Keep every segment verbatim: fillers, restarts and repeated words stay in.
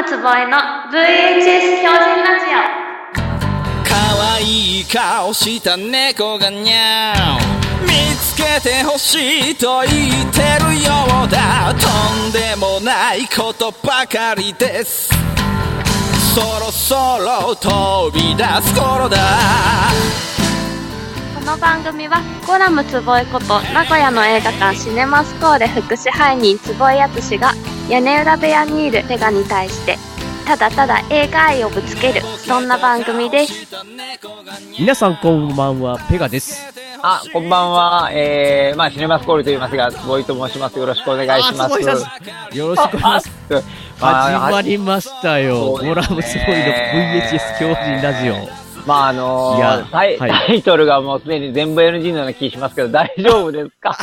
むつぼえの ブイエイチエス 狂人ラジオ。可愛い顔した猫がにゃー見つけてほしいと言ってるようだ。とんでもないことばかりです。そろそろ飛び出す頃だ。この番組はゴラムつぼえこと名古屋の映画館シネマスコーレ副支配人つぼえやつしが屋根裏部屋にいるペガに対してただただ映画愛をぶつける、そんな番組です。皆さんこんばんは、ペガです。あ、こんばんは、えー、まあシネマスコーレと言いますがつぼえと申します。よろしくお願いします。よろしくお願いします。始まりましたよ、ゴラムつぼえの ブイエイチエス 狂人ラジオ。まああのー、いやタ イ,、はい、タイトルがもうすでに全部 エヌジー のような気しますけど大丈夫ですか？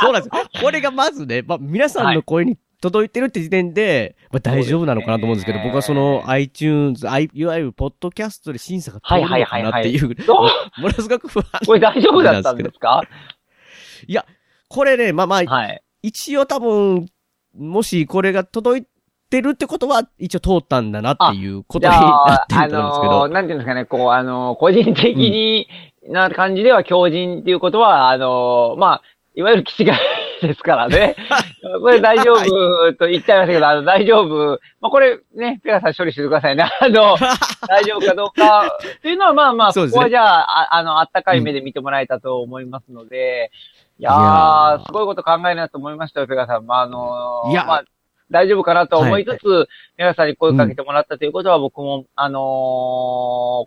そうなんですよ。これがまずね、まあ、皆さんの声に届いてるって時点で、まあ、大丈夫なのかなと思うんですけど、僕はその iTunes、I、いわゆるポッドキャストで審査が通るのかなっていう、はいはいはいはい、ものすごく不安なんですけど。これ大丈夫だったんですか？いや、これね、まあまあ、はい、一応多分、もしこれが届いて、出るってことは一応通ったんだなっていうことになってると思うんですけど、あのー、なんていうんですかね、こうあのー、個人的にな感じでは狂人っていうことは、うん、あのー、まあいわゆる気違いですからね。これ大丈夫と言っちゃいましたけど、あの大丈夫、まあこれねペガさん処理してくださいね。あの大丈夫かどうかっていうのはまあまあそ、ね、ここはじゃああのあったかい目で見てもらえたと思いますので、うん、いやーすごいこと考えなと思いましたよペガさん。まああのー、いや、まあ大丈夫かなと思いつつ、はいはい、皆さんに声かけてもらったということは、僕も、うん、あのー、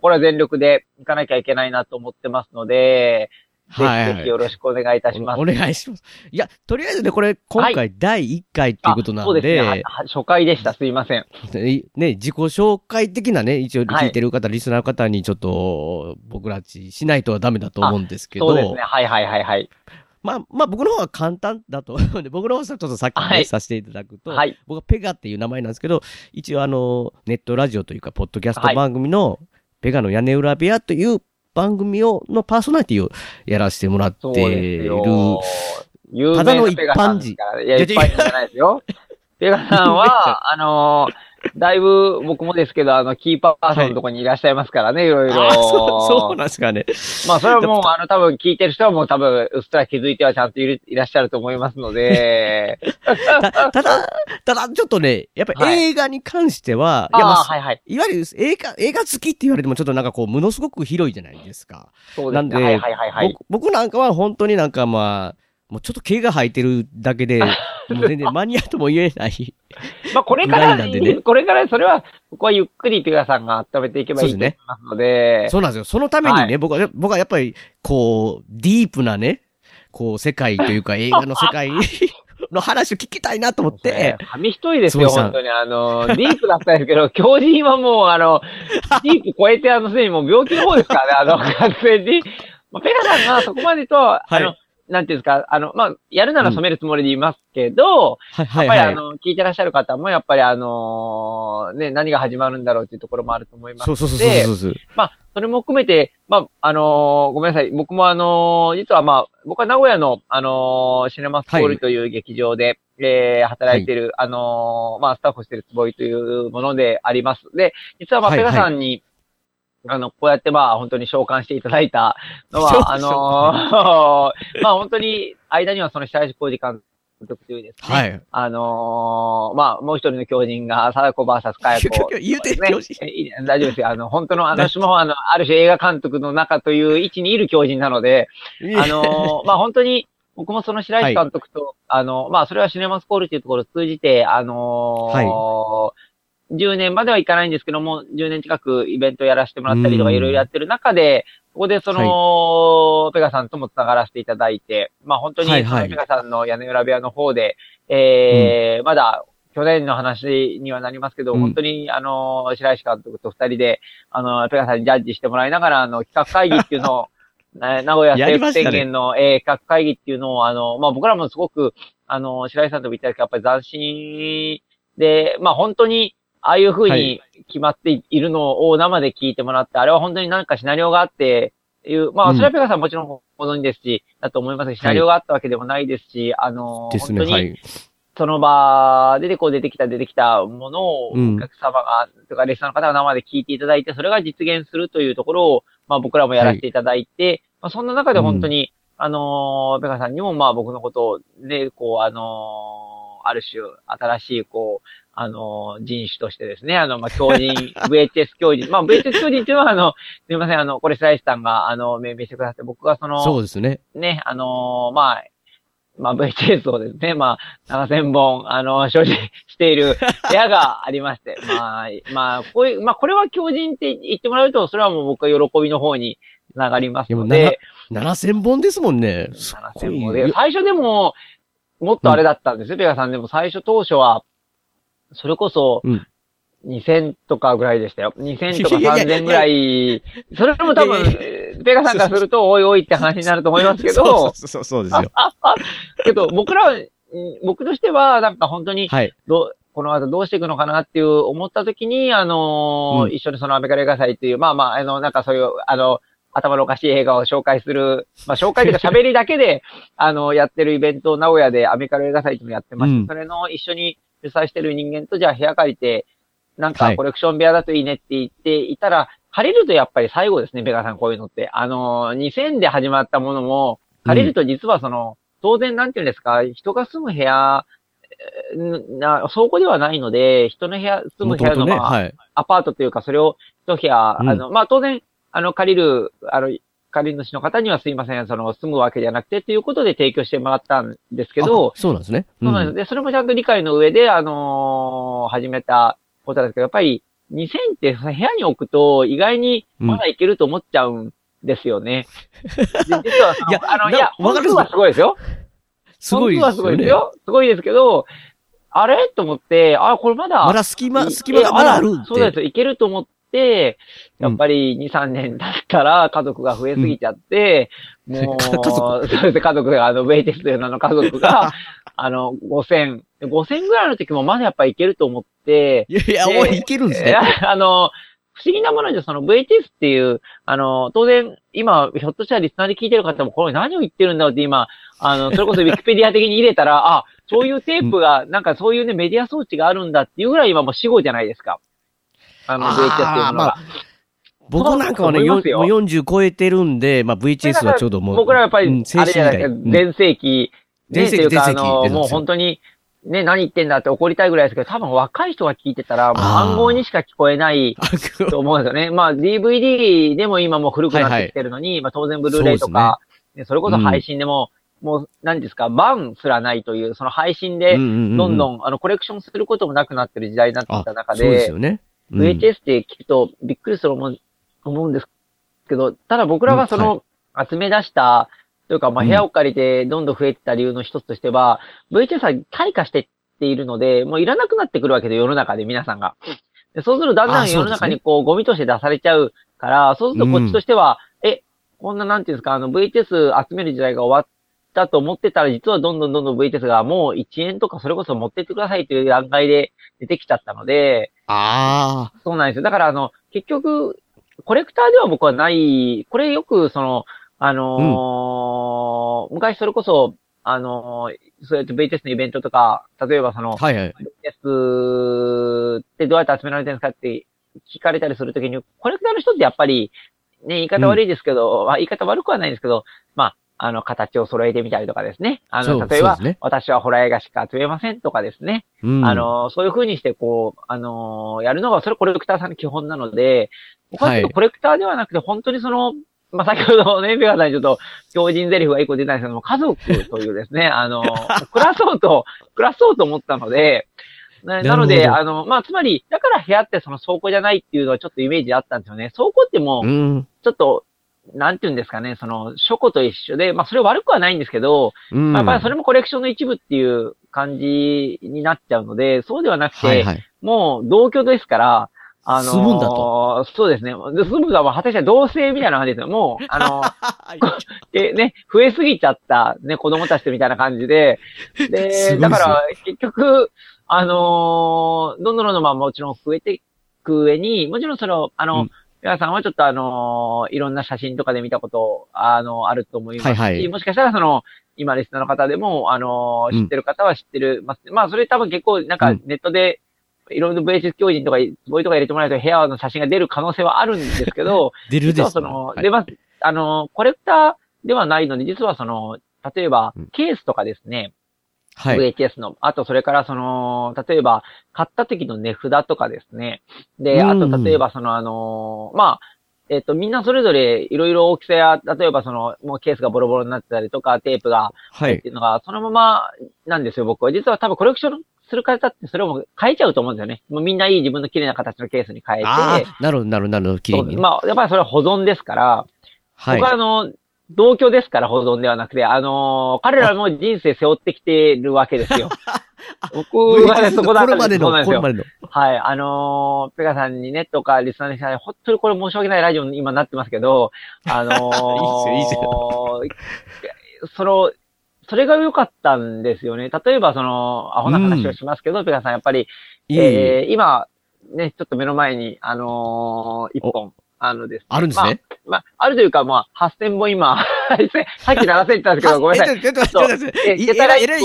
これは全力で行かなきゃいけないなと思ってますので、はいはい、ぜひよろしくお願いいたします。お, お願いします。いや、とりあえずね、これ、今回だいいっかいっていうことなんで、はい、そうですね、初回でした、すいません。ね、自己紹介的なね、一応聞いてる方、はい、リスナーの方にちょっと、僕らちしないとはダメだと思うんですけど。そうですね、はいはいはいはい。まあ、まあ僕の方は簡単だと思うので、僕の方はちょっとさっきね、はい、させていただくと、はい、僕はペガっていう名前なんですけど、一応あの、ネットラジオというか、ポッドキャスト番組の、ペガの屋根裏部屋という番組を、のパーソナリティをやらせてもらっている、ただの一般人。いや、一般人じゃないですよ。ペガさんは、あのー、だいぶ僕もですけど、あの、キーパーソンのとこにいらっしゃいますからね、はい、いろいろ。そう、そうなんですかね。まあ、それはもう、あの、多分聞いてる人はもう多分、うっすら気づいてはちゃんといらっしゃると思いますので。た, ただ、ただ、ちょっとね、やっぱ映画に関しては、はい、いや、まあ、はいはい、いわゆる映画、映画好きって言われてもちょっとなんかこう、ものすごく広いじゃないですか。そうですね。なんで、はいはいはいはい、僕、僕なんかは本当になんかまあ、もうちょっと毛が生えてるだけで、もう全然マニアとも言えない。まあこれからなんでね、これからそれは、ここはゆっくりペガさんが温めていけばいいと思いますので。そうなんですよ。そのためにね、僕は、僕はやっぱり、こう、ディープなね、こう、世界というか映画の世界の話を聞きたいなと思って。紙一重ですよ、本当に。あの、ディープだったんですけど、狂人はもう、あの、ディープ超えて、あの、すでにもう病気の方ですからね、あの、完全に。まあ、ペガさんがそこまでと、あの、なんていうんですか、あの、まあ、やるなら染めるつもりでいますけど、うん、やっぱりあの、はいはいはい、聞いてらっしゃる方も、やっぱりあのー、ね、何が始まるんだろうっていうところもあると思いますので。そうそうそうそうそう。まあ、それも含めて、まあ、あのー、ごめんなさい。僕もあのー、実はまあ、僕は名古屋の、あのー、シネマスコールという劇場で、はい、えー、働いてる、はい、あのー、まあ、スタッフしてるつぼえというものであります。で、実はまあ、ペガさんに、はいはいあの、こうやってまあ本当に召喚していただいたのは、あのー、まあ本当に間にはその久石浩二監督というですね、はい、あのー、まあもう一人の狂人が貞子 ブイエス 佳代子、ね。言うてる狂人。大丈夫ですよ。あの、本当のあの、私もあの、ある種映画監督の中という位置にいる狂人なので、あのー、まあ本当に、僕もその白石監督と、はい、あの、まあそれはシネマスコールというところを通じて、あのー、はいじゅうねんまではいかないんですけども、じゅうねん近くイベントやらせてもらったりとかいろいろやってる中で、ここでその、はい、ペガさんともつながらせていただいて、まあ本当にペガさんの屋根裏部屋の方で、はいはいえー、まだ去年の話にはなりますけど、うん、本当にあの、白石監督と二人で、あの、ペガさんにジャッジしてもらいながら、あの、企画会議っていうのを、名古屋政府宣言の、ねえー、企画会議っていうのを、あの、まあ僕らもすごく、あの、白石さんとも言ったけど、やっぱり斬新で、まあ本当に、ああいう風に決まっているのを生で聞いてもらって、はい、あれは本当になんかシナリオがあって、いう、まあ、それはペガさんもちろんご存知ですし、だと思いますが、シナリオがあったわけでもないですし、はい、あの、ね、本当に、その場でこう出てきた出てきたものをお客様が、うん、とかレストランの方が生で聞いていただいて、それが実現するというところを、まあ僕らもやらせていただいて、はい、まあ、そんな中で本当に、うん、あの、ペカさんにもまあ僕のことをね、こうあの、ある種新しいこう、あの、人種としてですね、あの、まあ、狂人、ブイエイチエス 狂人、まあ、ブイエイチエス 狂人っていうのは、あの、すみません、あの、これ、白石さんが、あの、命名してくださって、僕がその、そうですね。ね、あの、まあ、まあ、ブイエイチエス をですね、まあ、ななせんぼん、あの、所持している部屋がありまして、まあ、まあ、こういう、まあ、これは狂人って言ってもらうと、それはもう僕は喜びの方に繋がりますので。ななせんぼんですもんね。ななせんぼんで。最初でも、もっとあれだったんですよ、ペガさん。でも最初当初は、それこそ、にせんとかぐらいでしたよ。うん、にせんとかさんぜんぐらい。それも多分、ペガさんからすると、おいおいって話になると思いますけど。そうそうそうですよ。けど、僕らは、僕としては、なんか本当に、はい、どこの後どうしていくのかなっていう思った時に、あのーうん、一緒にそのアメリカ映画祭っていう、まあまあ、あの、なんかそういう、あの、頭のおかしい映画を紹介する、まあ、紹介というか喋りだけで、あの、やってるイベントを名古屋でアメリカ映画祭ってもやってました。うん、それの一緒に、主催してる人間とじゃあ部屋借りて、なんかコレクション部屋だといいねって言っていたら、はい、借りるとやっぱり最後ですね、ペガさんこういうのって。あの、にせんで始まったものも、借りると実はその、うん、当然なんていうんですか、人が住む部屋、な、倉庫ではないので、人の部屋、住む部屋の、まあ、ねはい、アパートというか、それを一部屋、うん、あの、まあ当然、あの、借りる、あの、借り主の方にはすいません、その、住むわけじゃなくて、ということで提供してもらったんですけど。そうなんですね。うん、そうなんです。で、それもちゃんと理解の上で、あのー、始めたことなんですけど、やっぱり、にせんって部屋に置くと、意外にまだいけると思っちゃうんですよね。うん、実は、いや、あの、いや、本数はすごいですよ。すごいですよ、ね。本数はすごいですよ。すごいですけど、あれと思って、あ、これまだ。まだ隙間、隙間がまだあるって。そうです。いけると思って、で、やっぱりに、さんねん経ったら家族が増えすぎちゃって、うん、もう、そうです、家族が、あの、ブイエイチエス という名の家族が、あの、ごせん、ごせんぐらいの時もまだやっぱりいけると思って、いやいや、もういけるんですね。あの、不思議なもので、その ブイエイチエス っていう、あの、当然、今、ひょっとしたらリスナーで聞いてる方も、これ何を言ってるんだろうって今、あの、それこそウィキペディア的に入れたら、あ、そういうテープが、なんかそういうね、メディア装置があるんだっていうぐらい今もう死語じゃないですか。あの ブイエイチエス っていうのが、まあ、僕なんかはね、よんじゅう超えてるんで、まあ ブイエイチエス はちょうどもう、僕らはやっぱり、あれじゃないですか、全盛期、全盛期というか、あの、もう本当に、ね、何言ってんだって怒りたいぐらいですけど、多分若い人が聞いてたら、もう暗号にしか聞こえないと思うんですよね。まあ ディーブイディー でも今もう古くなってきてるのに、はいはい、まあ当然ブルーレイとか、そ, ね、それこそ配信でも、うんもう、何ですか、バンすらないという、その配信で、どんどん、うんうん、あの、コレクションすることもなくなってる時代になってきた中で、そうですよね。うん、ブイエイチエス って聞くとびっくりすると思うんですけど、ただ僕らがその集め出した、というか、まあ部屋を借りてどんどん増えてた理由の一つとしては、うん、ブイエイチエス は退化してっているので、もういらなくなってくるわけで、世の中で皆さんが。でそうするとだんだん世の中にこうゴミとして出されちゃうから、そうするとこっちとしては、うん、え、こんななんていうんですか、あの ブイエイチエス 集める時代が終わったと思ってたら、実はどんどんどんどん ブイエイチエス がもういちえんとかそれこそ持ってってくださいという段階で出てきちゃったので、ああ。そうなんですよ。だから、あの、結局、コレクターでは僕はない、これよく、その、あのーうん、昔それこそ、あのー、そうやって ブイエイチエス のイベントとか、例えばその、はいはい、ブイエイチエス ってどうやって集められてるんですかって聞かれたりするときに、コレクターの人ってやっぱり、ね、言い方悪いですけど、うん、言い方悪くはないんですけど、まあ、あの、形を揃えてみたりとかですね。あの、例えば、ね、私はホラー映画しか集めませんとかですね。うん、あの、そういう風にして、こう、あのー、やるのが、それコレクターさんの基本なので、僕はちょっとコレクターではなくて、本当にその、はい、まあ、先ほどね、ペガさんにちょっと、強靭台詞が一個出たんですけども、家族というですね、あの、暮らそうと、暮らそうと思ったので、な, なので、あの、まあ、つまり、だから部屋ってその倉庫じゃないっていうのはちょっとイメージあったんですよね。倉庫ってもう、うん、ちょっと、なんて言うんですかね、その、書庫と一緒で、まあ、それ悪くはないんですけど、うん、まあ、やっぱりそれもコレクションの一部っていう感じになっちゃうので、そうではなくて、はいはい、もう同居ですから、あのー、住むんだと。そうですね。住むが、まあ、果たして同性みたいな感じですよ。もう、あのー、ね、増えすぎちゃった、ね、子供たちみたいな感じで、で、だから、結局、あのー、どんどんどんどん、まあ、もちろん増えていく上に、もちろんその、あの、うん皆さんはちょっとあのー、いろんな写真とかで見たこと、あのー、あると思いますし、はいはい、もしかしたらその、今リスナーの方でも、あのー、知ってる方は知ってる、うん、まあ、それ多分結構、なんかネットで、いろんな ブイエイチエス 教員とか、ボイとか入れてもらえると、部屋の写真が出る可能性はあるんですけど、出るです、ね。実はその、はい、出ます、あのー、コレクターではないので、実はその、例えば、ケースとかですね、はい、ブイエイチエス の、あとそれからその、例えば、買った時の値札とかですね。で、あと例えばそのあの、まあ、えっと、みんなそれぞれいろいろ大きさや、例えばその、もうケースがボロボロになってたりとか、テープが、はい。っていうのが、そのままなんですよ、僕は。実は多分コレクションする方ってそれも変えちゃうと思うんですよね。もうみんないい自分の綺麗な形のケースに変えて。ああ、なるほど、なるほど、なるほど、綺麗に。まあ、やっぱりそれは保存ですから、はい。僕はあの、同居ですから保存ではなくて、あのー、彼らも人生背負ってきてるわけですよ。僕はね、そこだったんですよ。はい、あのー、ペガさんにね、とか、リスナーの人に、本当にこれ申し訳ないラジオに今なってますけど、あのー、いいですよ、いいですよ。その、それが良かったんですよね。例えば、その、アホな話をしますけど、うん、ペガさん、やっぱり、えー、えー、今、ね、ちょっと目の前に、あのー、一本。あのです、ね。あるんですね。まあ、まあ、あるというか、まあ、はっせんぼん今、さっきななせん言ったんですけど、ごめんなさい。ちょっと、ちょっと、ちょっと、えらい、えらい。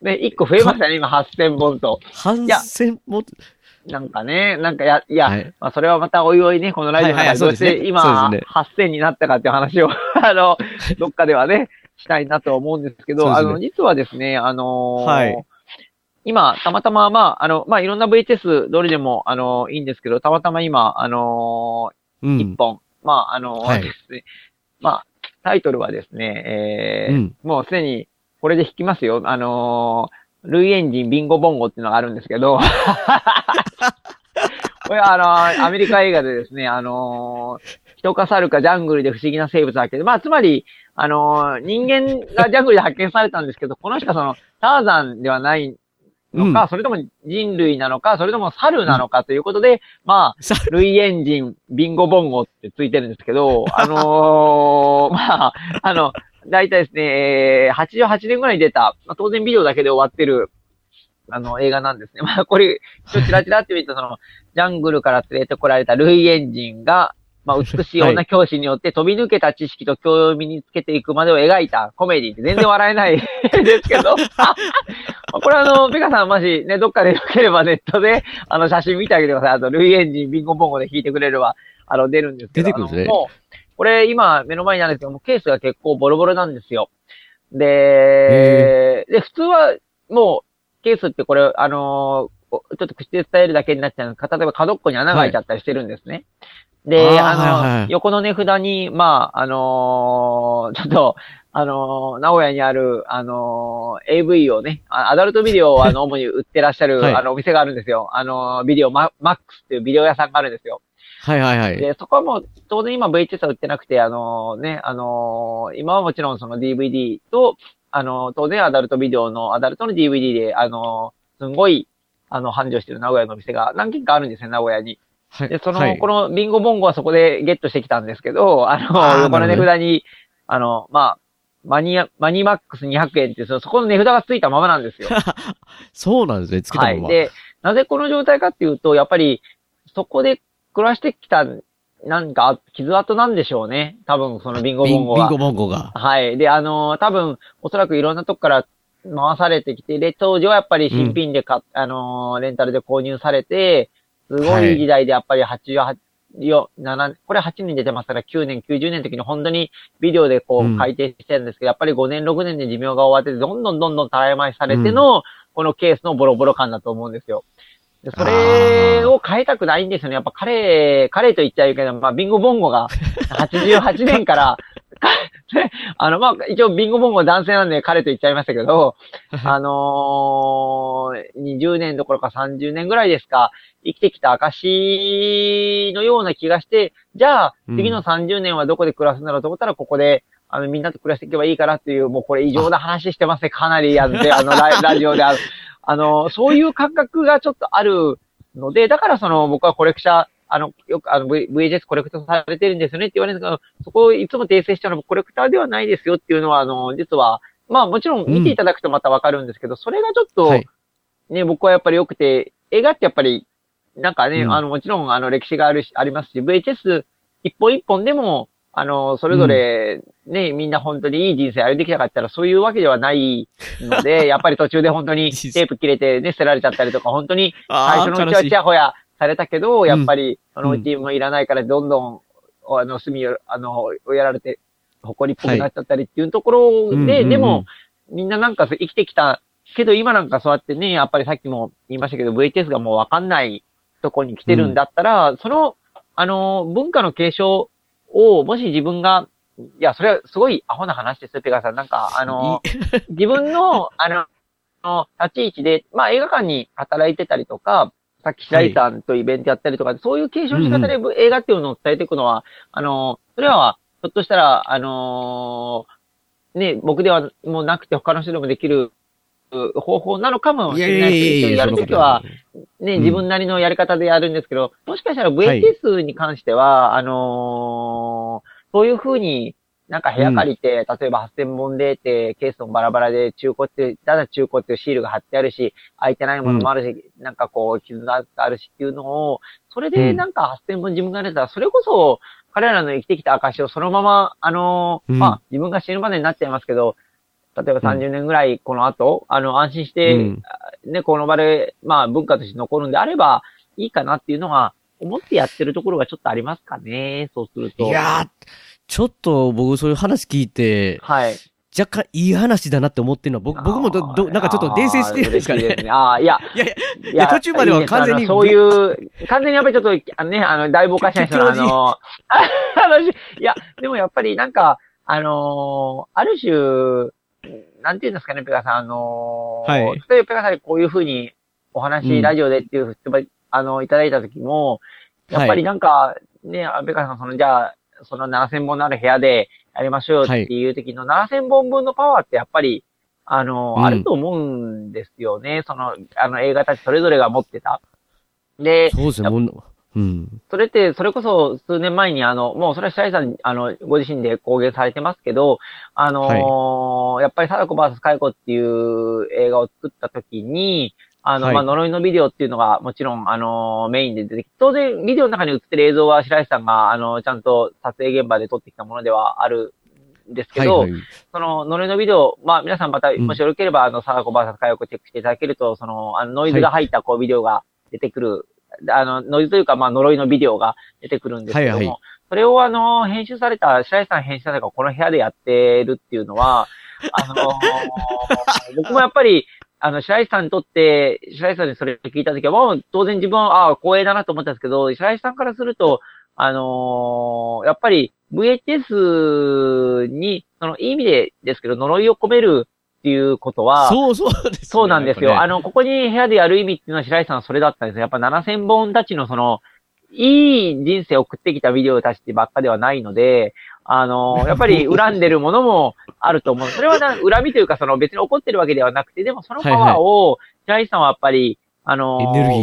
ね、いっこ増えましたね、今、はっせんぼんと。はっせんぼんなんかね、なんか、や、いや、はい、まあ、それはまたおいおいね、このラジオの話をして、はいはいはい、今、ねね、はっせんになったかっていう話を、あの、どっかではね、したいなと思うんですけど、ね、あの、実はですね、あのー、はい。今、たまたま、まあ、あの、まあ、いろんな ブイエイチエス どれでも、あの、いいんですけど、たまたま今、あのー、一、うん、本、まあ、あのーはい、ですね、まあ、タイトルはですね、えーうん、もうすでに、これで弾きますよ、あのー、ルイエンジンビンゴボンゴっていうのがあるんですけど、これはあのー、アメリカ映画でですね、あのー、人か猿かジャングルで不思議な生物発見。まあ、つまり、あのー、人間がジャングルで発見されたんですけど、この人はその、ターザンではない、のか、うん、それとも人類なのか、それとも猿なのかということで、うん、まあ、類エンジン、ビンゴボンゴってついてるんですけど、あのー、まあ、あの、だいたいですね、はちじゅうはちねんぐらいに出た、まあ、当然ビデオだけで終わってる、あの、映画なんですね。まあ、これ、ちょっちらちらって見ると、その、ジャングルから連れてこられた類エンジンが、まあ、美しい女教師によって飛び抜けた知識と教養を身につけていくまでを描いたコメディって全然笑えないですけど、これあの、ペカさんもしね、どっかでよければネットで、あの、写真見てあげてください。あと、ルイエンジン、ビンゴボンゴで弾いてくれれば、あの、出るんですけど。出てくるんですね。もう、これ今目の前にあるんですけども、ケースが結構ボロボロなんですよ。で、で、普通はもう、ケースってこれ、あの、ちょっと口で伝えるだけになっちゃう。例えば角っこに穴が開いちゃったりしてるんですね。はいで、あ, あの、はいはい、横の値札に、まあ、あのー、ちょっと、あのー、名古屋にある、あのー、エーブイ をね、アダルトビデオを、あの、主に売ってらっしゃる、はい、あの、お店があるんですよ。あのー、ビデオマ、マックスっていうビデオ屋さんがあるんですよ。はいはいはい。で、そこはもう、当然今 ブイエイチエス は売ってなくて、あのー、ね、あのー、今はもちろんその ディーブイディー と、あのー、当然アダルトビデオの、アダルトの ディーブイディー で、あのー、すごい、あの、繁盛してる名古屋のお店が何軒かあるんですよ、名古屋に。で、その、はい、このビンゴボンゴはそこでゲットしてきたんですけど、あの、横の値札に、あの、まあ、マニア、マニマックスにひゃくえんって、その、そこの値札がついたままなんですよ。そうなんですね、つけたまま。はい。で、なぜこの状態かっていうと、やっぱり、そこで暮らしてきた、なんか、傷跡なんでしょうね。多分、そのビンゴボンゴが。ビンゴボンゴが。はい。で、あの、多分、おそらくいろんなとこから、回されてきて、で、当時はやっぱり新品で買、うん、あの、レンタルで購入されて、すごい時代でやっぱりはちじゅうはち、よ、なな、これはちねん出てますからきゅうねん、きゅうじゅうねんの時に本当にビデオでこう回転してるんですけど、うん、やっぱりごねん、ろくねんで寿命が終わって、どんどんどんどんたらい回しされての、うん、このケースのボロボロ感だと思うんですよ。でそれを変えたくないんですよね。やっぱ彼、彼と言っちゃいけない。まあ、ビンゴボンゴがはちじゅうはちねんから、あの、まあ、一応ビンゴボンゴ男性なんで彼と言っちゃいましたけど、あのー、にじゅうねんどころかさんじゅうねんぐらいですか、生きてきた証のような気がして、じゃあ、次のさんじゅうねんはどこで暮らすんだろうと思ったら、ここで、あの、みんなと暮らしていけばいいからっていう、もうこれ異常な話してますね。かなりやって、あのラ、ラジオである。あの、そういう感覚がちょっとあるので、だからその、僕はコレクシャー、あの、よく、あの、v、ブイエイチエス コレクトされてるんですよねって言われるんですけど、そこをいつも訂正したのもコレクターではないですよっていうのは、あの、実は、まあもちろん見ていただくとまたわかるんですけど、うん、それがちょっと、ね、はい、僕はやっぱり良くて、映画ってやっぱり、なんかね、うん、あの、もちろん、あの、歴史があるし、ありますし、ブイエイチエス 一本一本でも、あの、それぞれね、うん、みんな本当にいい人生歩いてきたかったら、そういうわけではないので、やっぱり途中で本当にテープ切れてね、捨てられちゃったりとか、本当に最初のうちはちやほやされたけど、やっぱり、そのうちもいらないから、どんどん、あの、隅を、あの、やられて、誇りっぽくなっちゃったりっていうところで、はい、でも、うんうん、みんななんか生きてきたけど、今なんかそうやってね、やっぱりさっきも言いましたけど、ブイエイチエス がもうわかんないとこに来てるんだったら、うん、その、あの、文化の継承、を、もし自分が、いや、それはすごいアホな話ですよ、ペガさん。なんか、あの、自分の、あの、立ち位置で、まあ映画館に働いてたりとか、さっき白井さんとイベントやったりとか、はい、そういう継承の仕方で映画っていうのを伝えていくのは、うんうん、あの、それは、ひょっとしたら、あのー、ね、僕ではもうなくて他の人でもできる方法なのかもしれないし、やるときは、ね、自分なりのやり方でやるんですけど、うん、もしかしたら ブイエイチエス に関しては、はい、あのー、そういう風になんか部屋借りて、うん、例えばはっせんぼんでって、ケースもバラバラで中古って、ただ中古っていうシールが貼ってあるし、開いてないものもあるし、うん、なんかこう、傷があるしっていうのを、それでなんかはっせんぼん自分が出たら、それこそ彼らの生きてきた証をそのまま、あのー、うん、まあ、自分が死ぬまでになっちゃいますけど、例えばさんじゅうねんぐらいこの後、あの、安心して、うん、ね、この場で、まあ文化として残るんであれば、いいかなっていうのは、思ってやってるところがちょっとありますかね、そうすると。いやー、ちょっと僕そういう話聞いて、はい。若干いい話だなって思ってるのは、僕、僕もど、ど、なんかちょっと訂正してるんですかね。ねああ、いや、いやいや、いや途中までは完全に。いいそういう、完全にやっぱりちょっと、あのね、あの、だいぶおかしな人の、あの、話、いや、でもやっぱりなんか、あのー、ある種、なんていうんですかね、ペガさん、あのー、はい。例えばペガさんにこういうふうにお話、うん、ラジオでっていう、あの、いただいた時も、やっぱりなんか、ね、はい、ペガさん、その、じゃあ、そのななせんぼんのある部屋でやりましょうよっていう時の、はい、ななせんぼんぶんのパワーってやっぱり、あのー、うん、あると思うんですよね、その、あの、映画たちそれぞれが持ってた。で、そうですね、うん。それって、それこそ数年前に、あの、もうそれは白井さん、あの、ご自身で公言されてますけど、あのーはい、やっぱり貞子 ブイエス カイコっていう映画を作った時に、あの、はい、まあ、呪いのビデオっていうのがもちろん、あのー、メインで出てきて、当然ビデオの中に映ってる映像は白井さんが、あのー、ちゃんと撮影現場で撮ってきたものではあるんですけど、はいはい、その呪いのビデオ、まあ、皆さんまた、もしよければ、あの、貞子 ブイエス カイコチェックしていただけると、その、あのノイズが入った、こう、ビデオが出てくる、はいあの、ノイズというか、まあ、呪いのビデオが出てくるんですけども、はいはい、それをあの、編集された、白井さん編集されたがこの部屋でやってるっていうのは、あのー、僕もやっぱり、あの、白井さんにとって、白井さんにそれを聞いたときは、もう当然自分は、ああ、光栄だなと思ったんですけど、白井さんからすると、あのー、やっぱり ブイエイチエス に、その、いい意味でですけど、呪いを込める、っていうことは、そうそうです、ね、そうなんですよ、ね。あの、ここに部屋でやる意味っていうのは白井さんはそれだったんですよ。やっぱななせんぼんたちのその、いい人生を送ってきたビデオたちばっかではないので、あの、やっぱり恨んでるものもあると思う。それはな恨みというかその別に怒ってるわけではなくて、でもそのパワーを、白井さんはやっぱり、あの、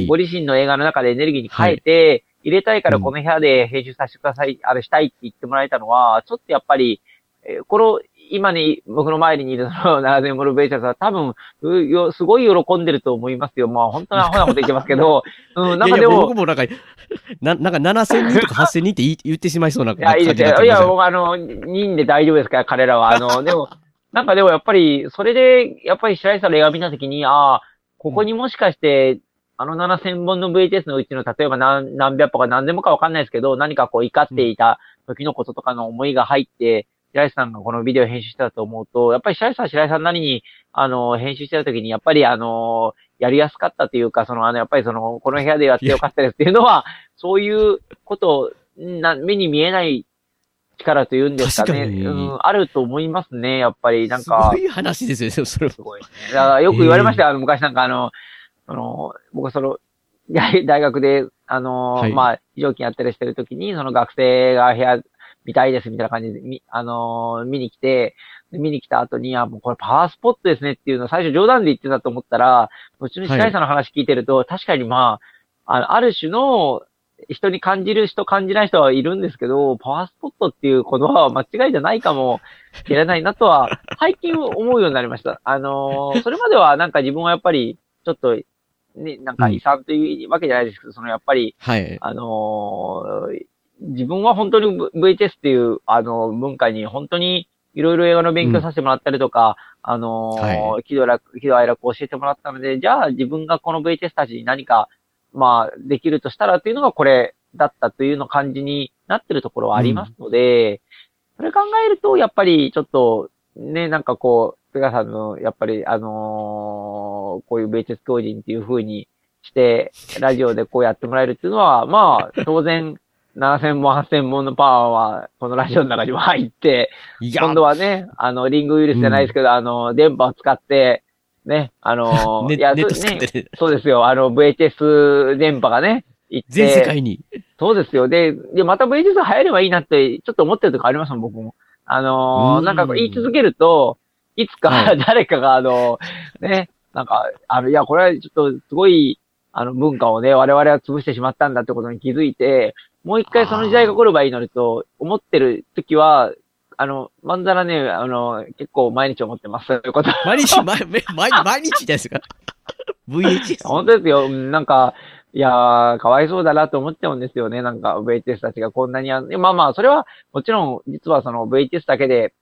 ご自身の映画の中でエネルギーに変えて、入れたいからこの部屋で編集させてください、うん、あれしたいって言ってもらえたのは、ちょっとやっぱり、えー、この、今ね、僕の周りにいるななせんぼんのベイチャーさんは多分よ、すごい喜んでると思いますよ。まあ本当にアホなこと言ってますけど、うん、なんかでも。いやいや僕もなんか、な、なんかななせんにんとかはっせんにんって言ってしまいそうな感じになっちゃいました。いや、いいですよ。いや、僕あの、人で大丈夫ですから、彼らは。あの、でも、なんかでもやっぱり、それで、やっぱり白井さんの映画見たときに、ああ、ここにもしかして、うんあのななせんぼんの ブイエイチエス のうちの例えば何、何百本か何千本かわかんないですけど、何かこう怒っていた時のこととかの思いが入って、白井さんがこのビデオ編集してたと思うと、やっぱり白井さんは白井さんなりに、あの、編集してた時に、やっぱりあの、やりやすかったというか、その、あの、やっぱりその、この部屋でやってよかったですっていうのは、そういうことな、目に見えない力というんですかね。うん、あると思いますね、やっぱり、なんか。すごい話ですよね、それすごい。だからよく言われましたよ、えー、あの、昔なんかあの、あの、僕その、大学で、あの、はい、まあ、非常勤やったりしてる時に、その学生が部屋、見たいですみたいな感じで、み、あのー、見に来て、見に来た後に、あ、もうこれパワースポットですねっていうのを最初冗談で言ってたと思ったら、途中に白井さんの話聞いてると、はい、確かにまあ、あの、ある種の、人に感じる人感じない人はいるんですけど、パワースポットっていう言葉は間違いじゃないかもしれないなとは、最近思うようになりました。あのー、それまではなんか自分はやっぱり、ちょっと、ね、なんか遺産というわけじゃないですけど、うん、そのやっぱり、はい、あのー、自分は本当に ブイエイチエス っていう、あの、文化に本当にいろいろ映画の勉強させてもらったりとか、うん、あのーはい、喜怒哀楽を教えてもらったので、じゃあ自分がこの ブイエイチエス たちに何か、まあ、できるとしたらっていうのがこれだったというの感じになってるところはありますので、うん、それ考えると、やっぱりちょっと、ね、なんかこう、菅さんの、やっぱり、あのー、こういう ブイエイチエス 教人っていう風にして、ラジオでこうやってもらえるっていうのは、まあ、当然、ななせんぼん、はっせんぼんのパワーは、このラジオの中にも入って、今度はね、あの、リングウイルスじゃないですけど、うん、あの、電波を使って、ね、あの、ね、いや、ね、そうですよ、あの、ブイエイチエス 電波がね、行って、全世界に。そうですよ。で、で、また ブイエイチエス が流行ればいいなって、ちょっと思ってるとこありますもん、僕も。あのー、なんか言い続けると、いつか誰かが、あの、はい、ね、なんか、あの、いや、これはちょっとすごい、あの、文化をね、我々は潰してしまったんだってことに気づいて、もう一回その時代が来ればいいのにと思ってる時は、あの、まんざらね、あの、結構毎日思ってます。ということ毎日、毎日、毎日ですかブイエイチエス 本当ですよ。なんか、いやー、かわいそうだなと思っちゃうんですよね。なんか、ブイエイチエス たちがこんなにあん、まあまあ、それは、もちろん、実はその ブイエイチエス だけで、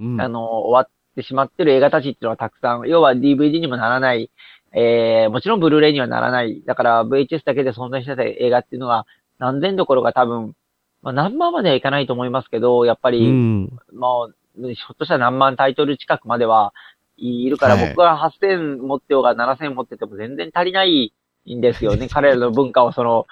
うん、あの、終わってしまってる映画たちっていうのはたくさん、要は ディーブイディー にもならない、えー、もちろんブルーレイにはならない。だから、ブイエイチエス だけで存在してた映画っていうのは、何千どころが多分、まあ、何万まではいかないと思いますけど、やっぱり、うん、まあ、ひょっとしたら何万タイトル近くまではいるから、はい、僕ははっせん持ってようがななせん持ってても全然足りないんですよね。彼らの文化をその、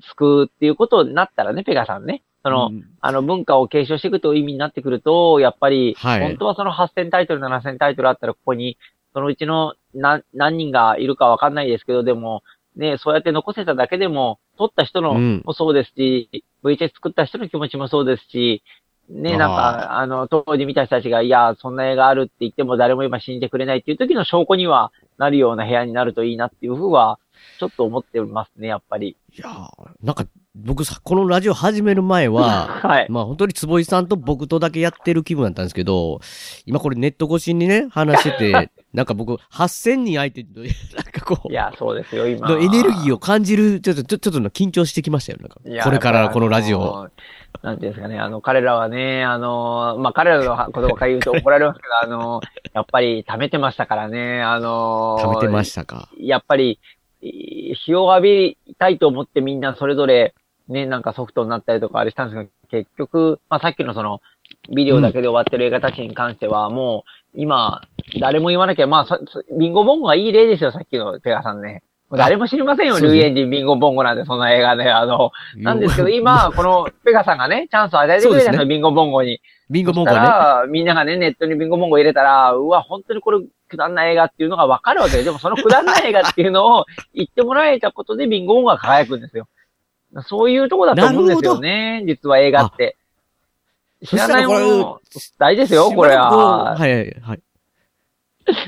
救うっていうことになったらね、ペガさんね。その、うん、あの文化を継承していくという意味になってくると、やっぱり、はい、本当はそのはっせんタイトル、ななせんタイトルあったらここに、そのうちの何、何人がいるかわかんないですけど、でも、ね、そうやって残せただけでも、撮った人のもそうですし、うん、ブイエイチエス 作った人の気持ちもそうですし、ね、なんか、あ, あの、当時見た人たちが、いや、そんな映画あるって言っても誰も今信じてくれないっていう時の証拠にはなるような部屋になるといいなっていうふうは、ちょっと思ってますね、やっぱり。いやー、なんか、僕さ、このラジオ始める前は、はい、まあ本当に坪井さんと僕とだけやってる気分だったんですけど、今これネット越しにね、話してて、なんか僕、はっせんにん相手に、なんかこう、いや、そうですよ、今。エネルギーを感じる、ちょっと、ちょっと緊張してきましたよ、なんか。これからこのラジオ。なんていうんですかね、あの、彼らはね、あの、まあ彼らの言葉から言うと怒られますけど、あの、やっぱり溜めてましたからね、あの、溜めてましたか。やっぱり、日を浴びたいと思ってみんなそれぞれね、なんかソフトになったりとかあれしたんですけど、結局、まあさっきのその、ビデオだけで終わってる映画たちに関しては、もう、今、誰も言わなきゃ、まあ、ビンゴボンゴがいい例ですよ、さっきのペガさんね。誰も知りませんよ、ルイエンジン、ビンゴボンゴなんて、そんな映画で、あの、なんですけど、今、このペガさんがね、チャンスを与えてくれたんですよ、ビンゴボンゴに。ビンゴボンゴね。だから、みんながね、ネットにビンゴボンゴ入れたら、うわ、本当にこれ、くだんない映画っていうのがわかるわけで、でもそのくだんない映画っていうのを言ってもらえたことでビンゴ音が輝くんですよ。そういうとこだと思うんですよね、実は映画って。知らないもの、大事ですよ、これは。はいはいはい。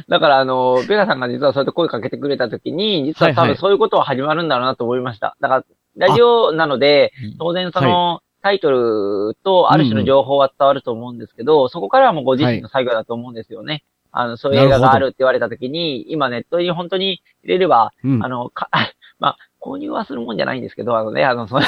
だからあの、ペガさんが実はそうやって声かけてくれたときに、実は多分そういうことは始まるんだろうなと思いました。だから、ラジオなので、当然その、はい、タイトルとある種の情報は伝わると思うんですけど、うん、そこからはもうご自身の作業だと思うんですよね。はい、あの、そういう映画があるって言われたときに、今ネットに本当に入れれば、うん、あの、か、まあ、購入はするもんじゃないんですけど、あのね、あの、その、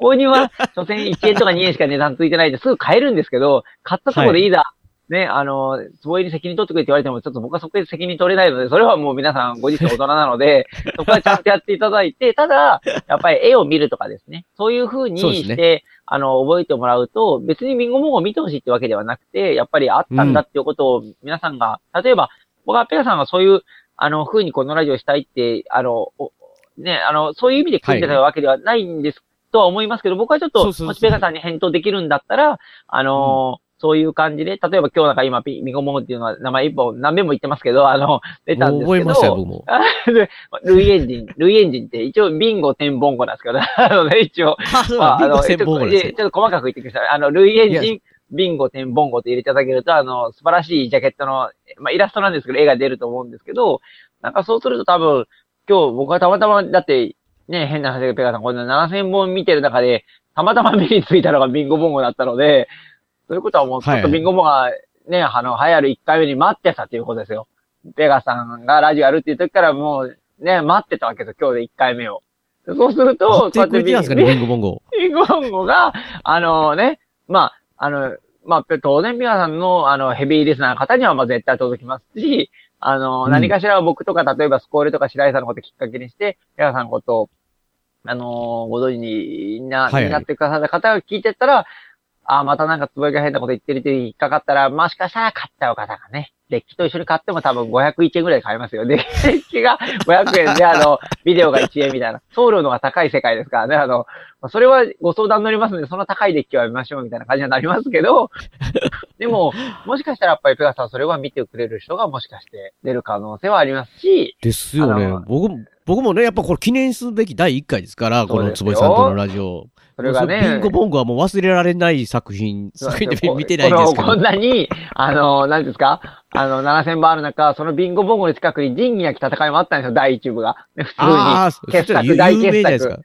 購入は、所詮いちえんとかにえんしか値段ついてないんですぐ買えるんですけど、買ったところでいいだ、はい、ね、あの、坪井に責任取ってくれって言われても、ちょっと僕はそこで責任取れないので、それはもう皆さんご自身大人なので、そこはちゃんとやっていただいて、ただ、やっぱり絵を見るとかですね、そういう風にして、ね、あの、覚えてもらうと、別にビンゴモンゴを見てほしいってわけではなくて、やっぱりあったんだっていうことを皆さんが、うん、例えば、僕はペガさんがそういう、あの、風にこのラジオしたいって、あの、ね、あの、そういう意味で組んでたわけではないんです、はい、とは思いますけど、僕はちょっと、そうそうそう、もしペガさんに返答できるんだったら、あの、うん、そういう感じで、例えば今日なんか今、ビンゴモンゴっていうのは名前一本何遍も言ってますけど、あの、出たんですけど。覚えましたよ、僕も。ルイエンジン、ルイエンジンって一応ビンゴテンボンゴなんですけど、あのね、一応。まあ、あの、ちょっと細かく言ってください。あの、ルイエンジン、ビンゴテンボンゴって入れていただけると、あの、素晴らしいジャケットの、まあ、イラストなんですけど、絵が出ると思うんですけど、なんかそうすると多分、今日僕はたまたま、だって、ね、変な話でペガさん、こんなななせんぼん見てる中で、たまたま目についたのがビンゴボンゴだったので、そういうことはもう、ちょっとビンゴモがね、はい、あの、流行るいっかいめに待ってたっていうことですよ。ペガさんがラジオやるっていう時からもう、ね、待ってたわけですよ、今日でいっかいめを。そうすると、そうやってビンゴボンゴ。ビンゴボンゴが、あのね、まあ、あの、まあ、当然皆さんの、あの、ヘビーリスナーの方には、ま、絶対届きますし、あの、何かしら僕とか、例えばスコールとか白井さんのことをきっかけにして、皆さんのことを、あのー、ご存知にな、になってくださった方が聞いてったら、はいはい、あ、またなんかつぼやきが変なこと言ってるって引っかかったら、もしかしたら買っちゃう方がね、デッキと一緒に買っても多分ごひゃくいちえんぐらいで買えますよ。デッキがごひゃくえんで、あの、ビデオがいちえんみたいな。送料のが高い世界ですからね、あの、それはご相談に乗りますので、そんな高いデッキは見ましょうみたいな感じになりますけど、でも、もしかしたらやっぱりペガさんそれは見てくれる人がもしかして出る可能性はありますし。ですよね。僕も、僕もね、やっぱこれ記念すべきだいいっかいですから、この坪井さんとのラジオ。それがね。ビンゴボンゴはもう忘れられない作品、作品で見てないんですけど。こ, こんなに、あの、何ですかあの、ななせんばんある中、そのビンゴボンゴの近くに仁義なき戦いもあったんですよ、だいいち部が。普通に。ああ、傑作、大傑作。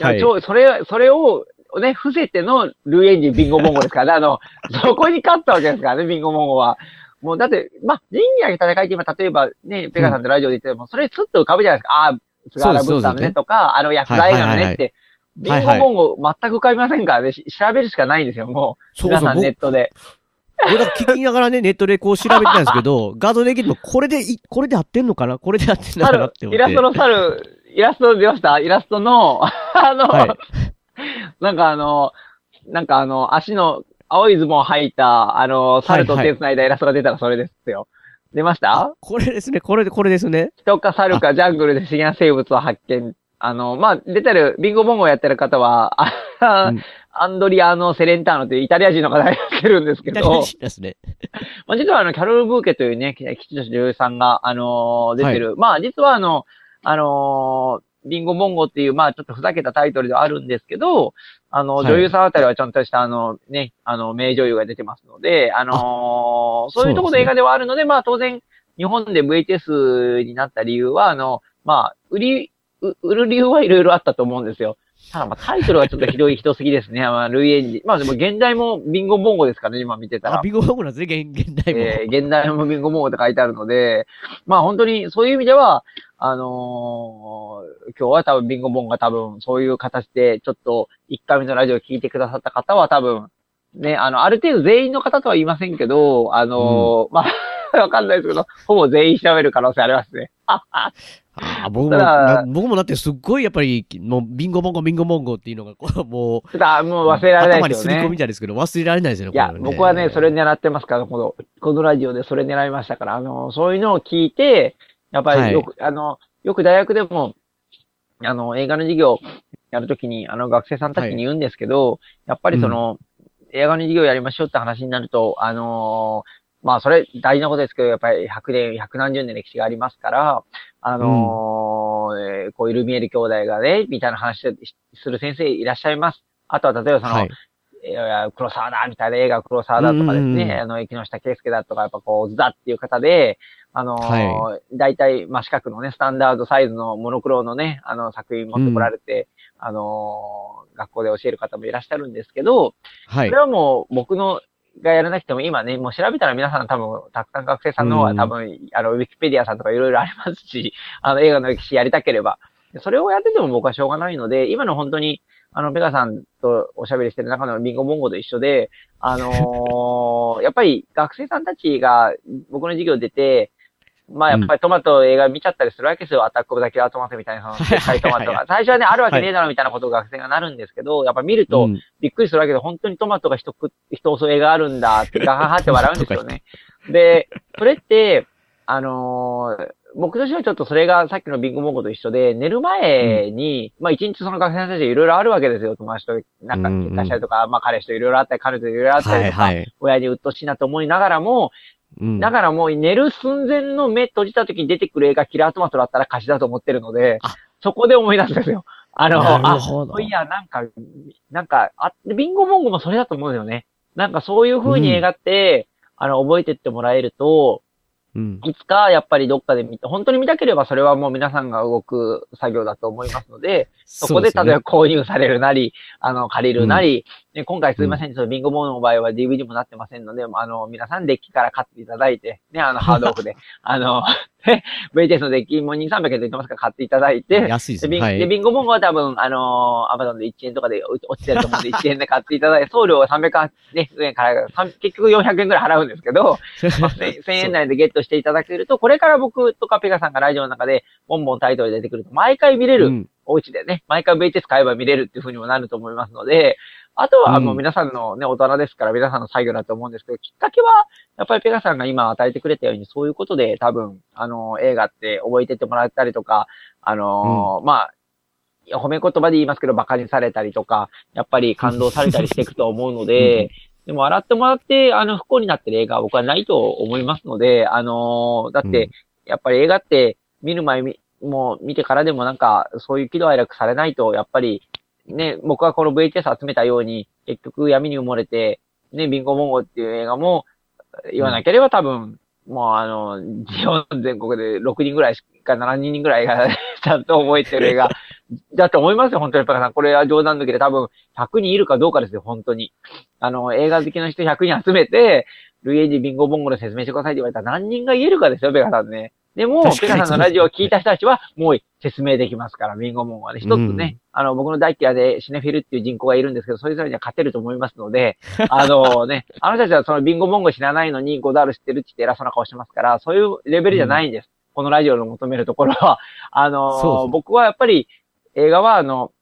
はい。それ、それを、ね、伏せてのルーエンジンビンゴボンゴですから、ね、あの、そこに勝ったわけですからね、ビンゴボンゴは。もうだって、まあ、仁義なき戦いって今、例えばね、ペガさんとラジオで言っても、うん、それすっと浮かぶじゃないですか。ああ、菅原文さんのねとか、あの薬剤映画のねって。ビンゴボンゴ全く浮かびませんからね、調べるしかないんですよ、もう。皆さんネットで。俺だ聞きながらね、ネットでこう調べてたんですけど、画像できても、これで、これで合ってんのかなこれで合ってんのかなって思って。イラストの猿、イラスト出ましたイラストの、あの、はい、なんかあの、なんかあの、足の青いズボンを履いた、あの、猿と手繋いだイラストが出たらそれですよ。はいはい出ました？これですね、これで、これですね。人か猿かジャングルで不思議な生物を発見。あの、まあ、出てる、ビンゴボンゴをやってる方は、あうん、アンドリアのセレンターノというイタリア人の方がやってるんですけど。イタリア人ですね。まあ、実はあの、キャロル・ブーケというね、吉野女優さんが、あのー、出てる。はい、まあ、実はあの、あのー、ビンゴボンゴっていう、まあ、ちょっとふざけたタイトルではあるんですけど、あの、女優さんあたりはちゃんとした、あの、ね、あの、名女優が出てますので、あのー、そういうところの映画ではあるので、まあ当然、日本で ブイエイチエス になった理由は、あの、まあ、売り、売る理由はいろいろあったと思うんですよ。ただまあタイトルはちょっとひどい、ひどすぎですね。まあ、ルイエンジ。まあでも現代もビンゴボンゴですからね、今見てたら。あ、ビンゴボンゴなんですね、現代も。えー、現代もビンゴボンゴって書いてあるので、まあ本当にそういう意味では、あのー、今日は多分ビンゴボンゴが多分そういう形でちょっといっかいめのラジオを聞いてくださった方は多分、ね、あの、ある程度全員の方とは言いませんけど、あのーうん、まあ、わかんないですけど、ほぼ全員調べる可能性ありますね。あああ僕も、僕もだってすっごいやっぱり、もうビンゴボンゴビンゴボンゴっていうのが、これもう、もう忘れられないですよね。頭にすり込みたいですけど、忘れられないですよね、これはね。いや、僕はね、それ狙ってますから、この、このラジオでそれ狙いましたから、あの、そういうのを聞いて、やっぱりよく、はい、あの、よく大学でも、あの、映画の授業やるときに、あの、学生さんたちに言うんですけど、はい、やっぱりその、うん、映画の授業やりましょうって話になると、あのー、まあそれ大事なことですけど、やっぱりひゃくねん、ひゃくなんじゅうねん歴史がありますから、あのーうんえー、こういうルミエル兄弟がね、みたいな話をする先生いらっしゃいます。あとは例えばその、はいえー、黒沢だみたいな映画黒沢だとかですね、あの、木下圭介だとか、やっぱこう、ズだっていう方で、あのーはい、大体、まあ四角のね、スタンダードサイズのモノクロのね、あの作品持ってこられて、うん、あのー、学校で教える方もいらっしゃるんですけど、はい、それはもう僕の、がやらなくても今ね、もう調べたら皆さん多分、たくさん学生さんの方は多分、うん、あの、ウィキペディアさんとかいろいろありますし、あの、映画の歴史やりたければ。それをやってても僕はしょうがないので、今の本当に、あの、ペガさんとおしゃべりしてる中のビンゴボンゴと一緒で、あのー、やっぱり学生さんたちが僕の授業出て、まあやっぱりトマト映画見ちゃったりするわけですよ。うん、アタックオブザキラートマトみたいな、その、でっかいトマトが。最初はね、あるわけねえだろみたいなことを学生がなるんですけど、はい、やっぱ見ると、びっくりするわけで、本当にトマトが人く、人襲う映画あるんだって、ガハハって笑うんですよね。で、それって、あのー、僕としてはちょっとそれがさっきのビンゴボンゴと一緒で、寝る前に、うん、まあ一日その学生たちいろいろあるわけですよ。友達となんか喧嘩したりとか、うんうん、まあ彼氏といろいろあったり、彼女といろいろあったりとか、はいはい、親にうっとしいなと思いながらも、うん、だからもう寝る寸前の目閉じた時に出てくる映画キラートマトだったら貸しだと思ってるので、そこで思い出すんですよ。あの、あ、そういや、なんか、なんか、あ、ビンゴボンゴもそれだと思うんですよね。なんかそういう風に映画って、うん、あの、覚えてってもらえると、うん、いつかやっぱりどっかで見て、本当に見たければそれはもう皆さんが動く作業だと思いますので、そこで例えば購入されるなり、あの、借りるなり、え今回すいません、ちょっとビンゴボーの場合は ディーブイディー もなってませんので、あの、皆さんデッキから買っていただいて、ね、あの、ハードオフで、あの、ブイティーエス のデッキもにせんさんびゃくえんと言ってますから買っていただいて、安いですね。で、はい、でビンゴボーは多分、あの、アマゾンでいちえんとかで落ちてると思うんで、いちえんで買っていただいて、送料はさんびゃくえんから、結局よんひゃくえんくらい払うんですけど、まあ、せんえん台でゲットしていただけると、これから僕とかペガさんがラジオの中で、ボンボンタイトル出てくると、毎回見れる、うん、お家でね、毎回 ブイティーエス 買えば見れるっていう風にもなると思いますので、あとはもう皆さんのね、大人ですから皆さんの作業だと思うんですけど、きっかけは、やっぱりペガさんが今与えてくれたように、そういうことで多分、あの、映画って覚えてってもらったりとか、あのー、うん、まあ、褒め言葉で言いますけど、馬鹿にされたりとか、やっぱり感動されたりしていくと思うので、うん、でも笑ってもらって、あの、不幸になってる映画は僕はないと思いますので、あのー、だって、やっぱり映画って見る前に、もう見てからでもなんか、そういう喜怒哀楽されないと、やっぱり、ね、僕はこの ブイティーエス 集めたように、結局闇に埋もれて、ね、ビンゴボンゴっていう映画も、言わなければ多分、もうあの、日本全国でろくにんぐらいしかななにんぐらいがちゃんと覚えてる映画だと思いますよ、本当に。ペガさん、これは冗談抜きで多分ひゃくにんいるかどうかですよ、本当に。あの、映画好きの人ひゃくにん集めて、ルイエジビンゴボンゴの説明してくださいって言われたら何人が言えるかですよ、ペガさんね。でも、ペガさんのラジオを聞いた人たちは、もう説明できますから、ビンゴモンはね、一つね、うん、あの、僕の大嫌いでシネフィルっていう人口がいるんですけど、それぞれには勝てると思いますので、あのね、あの人たちはそのビンゴモンを知らないのに、ゴダール知ってるって言って偉そうな顔してますから、そういうレベルじゃないんです。うん、このラジオの求めるところは。あの、そうそう僕はやっぱり、映画は、あの、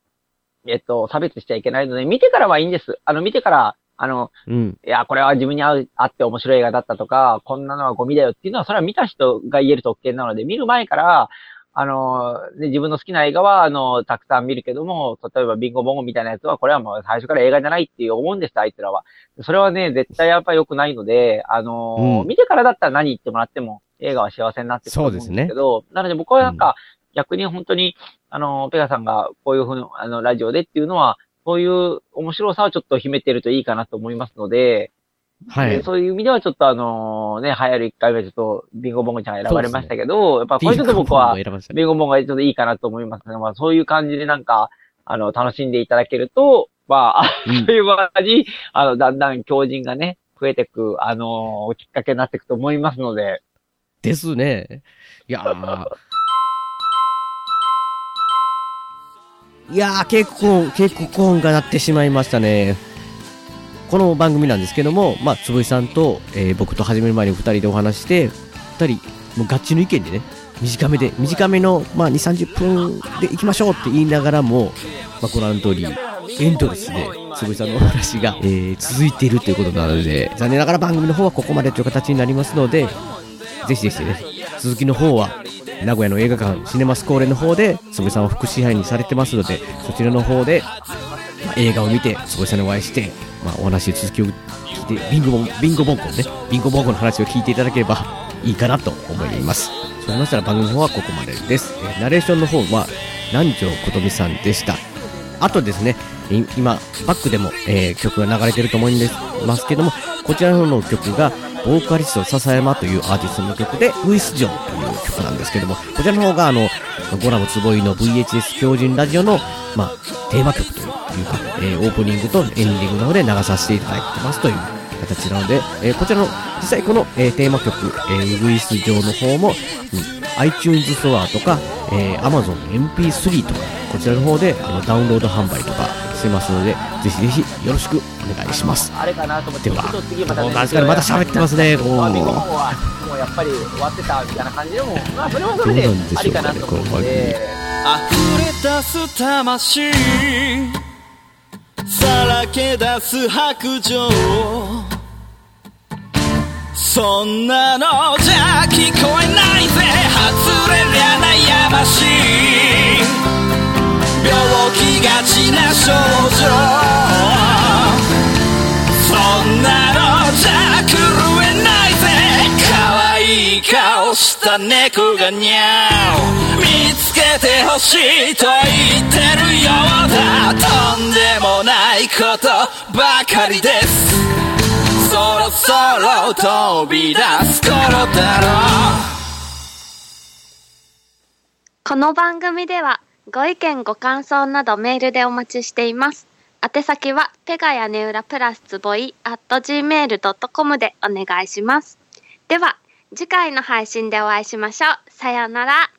えっと、差別しちゃいけないので、見てからはいいんです。あの、見てから、あの、うん、いや、これは自分に合う、合って面白い映画だったとか、こんなのはゴミだよっていうのは、それは見た人が言える特権なので、見る前から、あの、ね、自分の好きな映画は、あの、たくさん見るけども、例えばビンゴボンゴみたいなやつは、これはもう最初から映画じゃないっていう思うんです、あいつらは。それはね、絶対やっぱ良くないので、あの、うん、見てからだったら何言ってもらっても、映画は幸せになってくると思うんですけど、ね、なので僕はなんか、うん、逆に本当に、あの、ペガさんがこういうふうに、あの、ラジオでっていうのは、そういう面白さをちょっと秘めてるといいかなと思いますので、はい。そういう意味ではちょっとあのね、流行るいっかいめちょっとビンゴボンゴちゃん選ばれましたけど、ね、やっぱこれちょっと僕はビンゴボンゴがちょっといいかなと思いますね。まあそういう感じでなんか、あの、楽しんでいただけると、まあ、うん、という場合に、あの、だんだん狂人がね、増えてく、あの、きっかけになっていくと思いますので。ですね。いやー。いやー結構結構高音が鳴ってしまいましたね。この番組なんですけども、まあつぶいさんと、えー、僕と始める前にふたりでお話して、ふたりもうガチの意見でね、短めで短めのまあにじゅう、さんじゅっぷんで行きましょうって言いながらも、まあご覧の通りエンドレスでつぶいさんのお話が、えー、続いているということなので、残念ながら番組の方はここまでという形になりますので、ぜひぜひね、続きの方は。名古屋の映画館シネマスコーレの方でつぶいさんは副支配にされてますので、そちらの方で、まあ、映画を見てつぶいさんにお会いして、まあ、お話の続きを聞いてビンゴボンビンゴボンコねビンゴボンコの話を聞いていただければいいかなと思います。そうしましたら番組の方はここまでです。えナレーションの方は南條琴美さんでした。あとですね、今バックでも、えー、曲が流れてると思いますけども、こちらの方の曲がボーカリスト笹山というアーティストの曲で、ウイスジョンという曲なんですけども、こちらの方があのゴラムつぼいの ブイエイチエス 狂人ラジオの、まあ、テーマ曲というか、えー、オープニングとエンディングの方で流させていただいてますという形なので、えー、こちらの実際この、えー、テーマ曲、えー、ウイスジョンの方も、うん、iTunes ストアとか、えー、Amazon エムピースリー とかこちらの方であのダウンロード販売とかしてますので、ぜひぜひよろしくお願いします。あれかなと思って、では、もう何時間また喋ってますね。もうやっぱり終わってたみたいな感じでも、まあそれはそれでありかなと思って。溢れ出す魂、さらけ出す白状、そんなのじゃ聞こえないぜ。外れりゃ悩ましい。病気がちな症状、そんなのじゃ狂えないぜ。可愛い顔した猫がニャオ、見つけてほしいと言ってるようだ。とんでもないことばかりです。そろそろ飛び出す頃だろう。この番組ではご意見ご感想などメールでお待ちしています。宛先はペガ屋根裏プラスつぼい アットジーメールドットコム でお願いします。では次回の配信でお会いしましょう。さようなら。